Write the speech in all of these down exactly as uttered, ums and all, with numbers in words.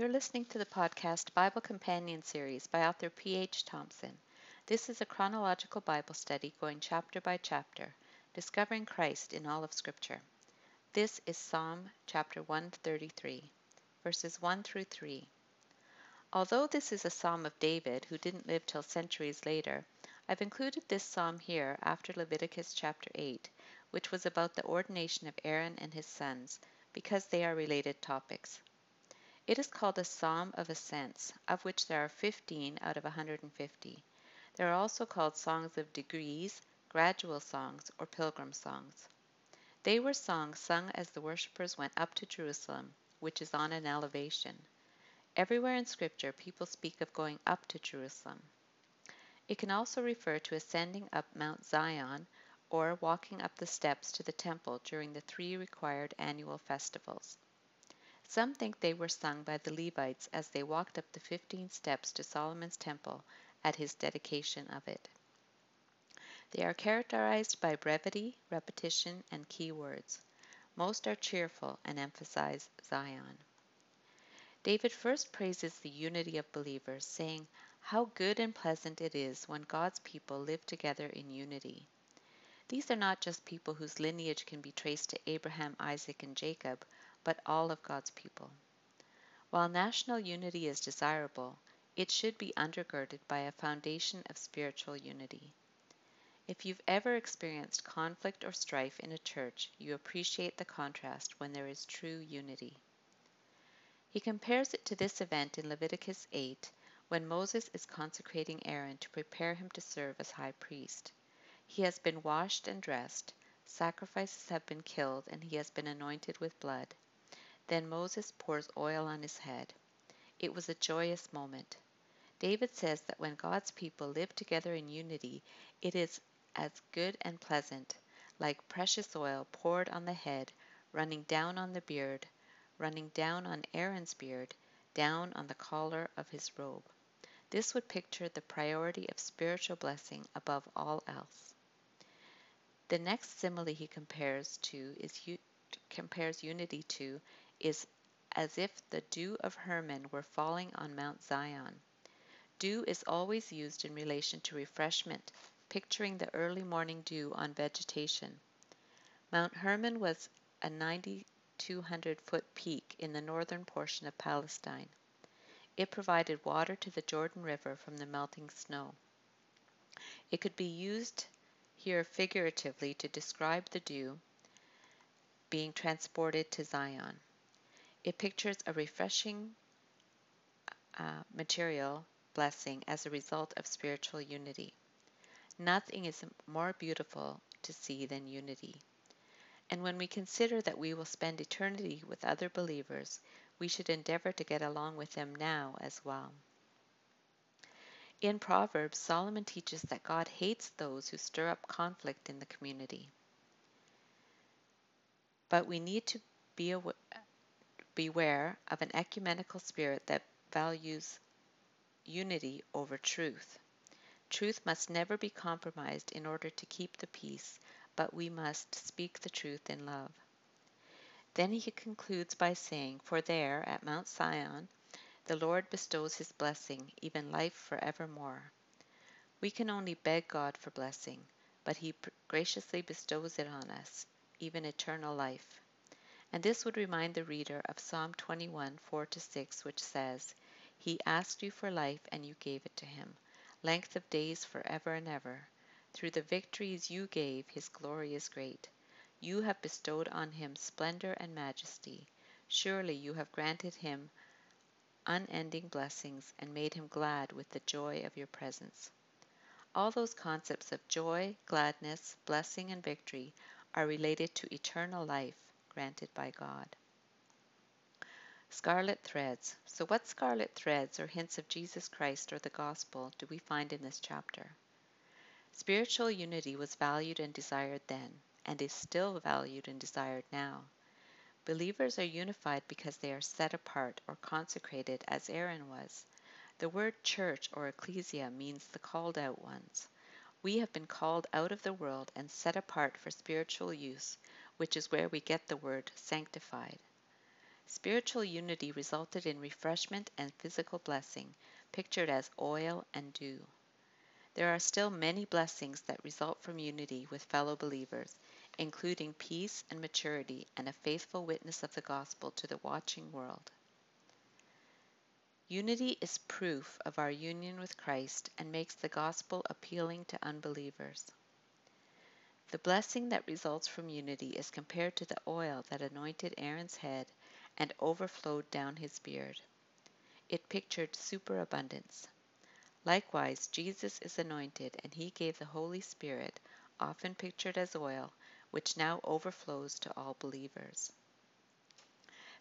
You're listening to the podcast Bible Companion Series by author P H Thompson. This is a chronological Bible study going chapter by chapter, discovering Christ in all of Scripture. This is Psalm chapter one thirty-three, verses one through three. Although this is a psalm of David, who didn't live till centuries later, I've included this psalm here after Leviticus chapter eight, which was about the ordination of Aaron and his sons, because they are related topics. It is called a psalm of ascents, of which there are fifteen out of one hundred fifty. They are also called songs of degrees, gradual songs, or pilgrim songs. They were songs sung as the worshippers went up to Jerusalem, which is on an elevation. Everywhere in Scripture, people speak of going up to Jerusalem. It can also refer to ascending up Mount Zion or walking up the steps to the temple during the three required annual festivals. Some think they were sung by the Levites as they walked up the fifteen steps to Solomon's temple at his dedication of it. They are characterized by brevity, repetition, and key words. Most are cheerful and emphasize Zion. David first praises the unity of believers, saying, "How good and pleasant it is when God's people live together in unity." These are not just people whose lineage can be traced to Abraham, Isaac, and Jacob, but all of God's people. While national unity is desirable, it should be undergirded by a foundation of spiritual unity. If you've ever experienced conflict or strife in a church, you appreciate the contrast when there is true unity. He compares it to this event in Leviticus eight, when Moses is consecrating Aaron to prepare him to serve as high priest. He has been washed and dressed, sacrifices have been killed, and he has been anointed with blood. Then Moses pours oil on his head. It was a joyous moment. David says that when God's people live together in unity, it is as good and pleasant, like precious oil poured on the head, running down on the beard, running down on Aaron's beard, down on the collar of his robe. This would picture the priority of spiritual blessing above all else. The next simile he compares to is compares unity to is as if the dew of Hermon were falling on Mount Zion. Dew is always used in relation to refreshment, picturing the early morning dew on vegetation. Mount Hermon was a nine thousand two hundred foot peak in the northern portion of Palestine. It provided water to the Jordan River from the melting snow. It could be used here figuratively to describe the dew being transported to Zion. It pictures a refreshing uh, material blessing as a result of spiritual unity. Nothing is more beautiful to see than unity. And when we consider that we will spend eternity with other believers, we should endeavor to get along with them now as well. In Proverbs, Solomon teaches that God hates those who stir up conflict in the community. But we need to be aw- beware of an ecumenical spirit that values unity over truth. Truth must never be compromised in order to keep the peace, but we must speak the truth in love. Then he concludes by saying, "For there, at Mount Zion, the Lord bestows his blessing, even life forevermore." We can only beg God for blessing, but he graciously bestows it on us, even eternal life. And this would remind the reader of Psalm twenty-one, four to six, which says, "He asked you for life, and you gave it to him, length of days forever and ever. Through the victories you gave, his glory is great. You have bestowed on him splendor and majesty. Surely you have granted him unending blessings and made him glad with the joy of your presence." All those concepts of joy, gladness, blessing, and victory are related to eternal life granted by God. Scarlet threads. So what scarlet threads or hints of Jesus Christ or the gospel do we find in this chapter? Spiritual unity was valued and desired then, and is still valued and desired now. Believers are unified because they are set apart or consecrated as Aaron was. The word church or ecclesia means the called out ones. We have been called out of the world and set apart for spiritual use, which is where we get the word sanctified. Spiritual unity resulted in refreshment and physical blessing, pictured as oil and dew. There are still many blessings that result from unity with fellow believers, including peace and maturity and a faithful witness of the gospel to the watching world. Unity is proof of our union with Christ and makes the gospel appealing to unbelievers. The blessing that results from unity is compared to the oil that anointed Aaron's head and overflowed down his beard. It pictured superabundance. Likewise, Jesus is anointed, and he gave the Holy Spirit, often pictured as oil, which now overflows to all believers.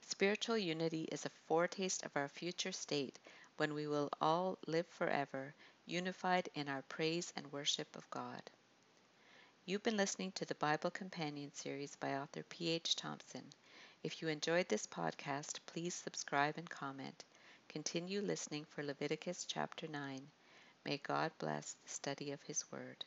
Spiritual unity is a foretaste of our future state when we will all live forever, unified in our praise and worship of God. You've been listening to the Bible Companion Series by author P H Thompson. If you enjoyed this podcast, please subscribe and comment. Continue listening for Leviticus chapter nine. May God bless the study of His Word.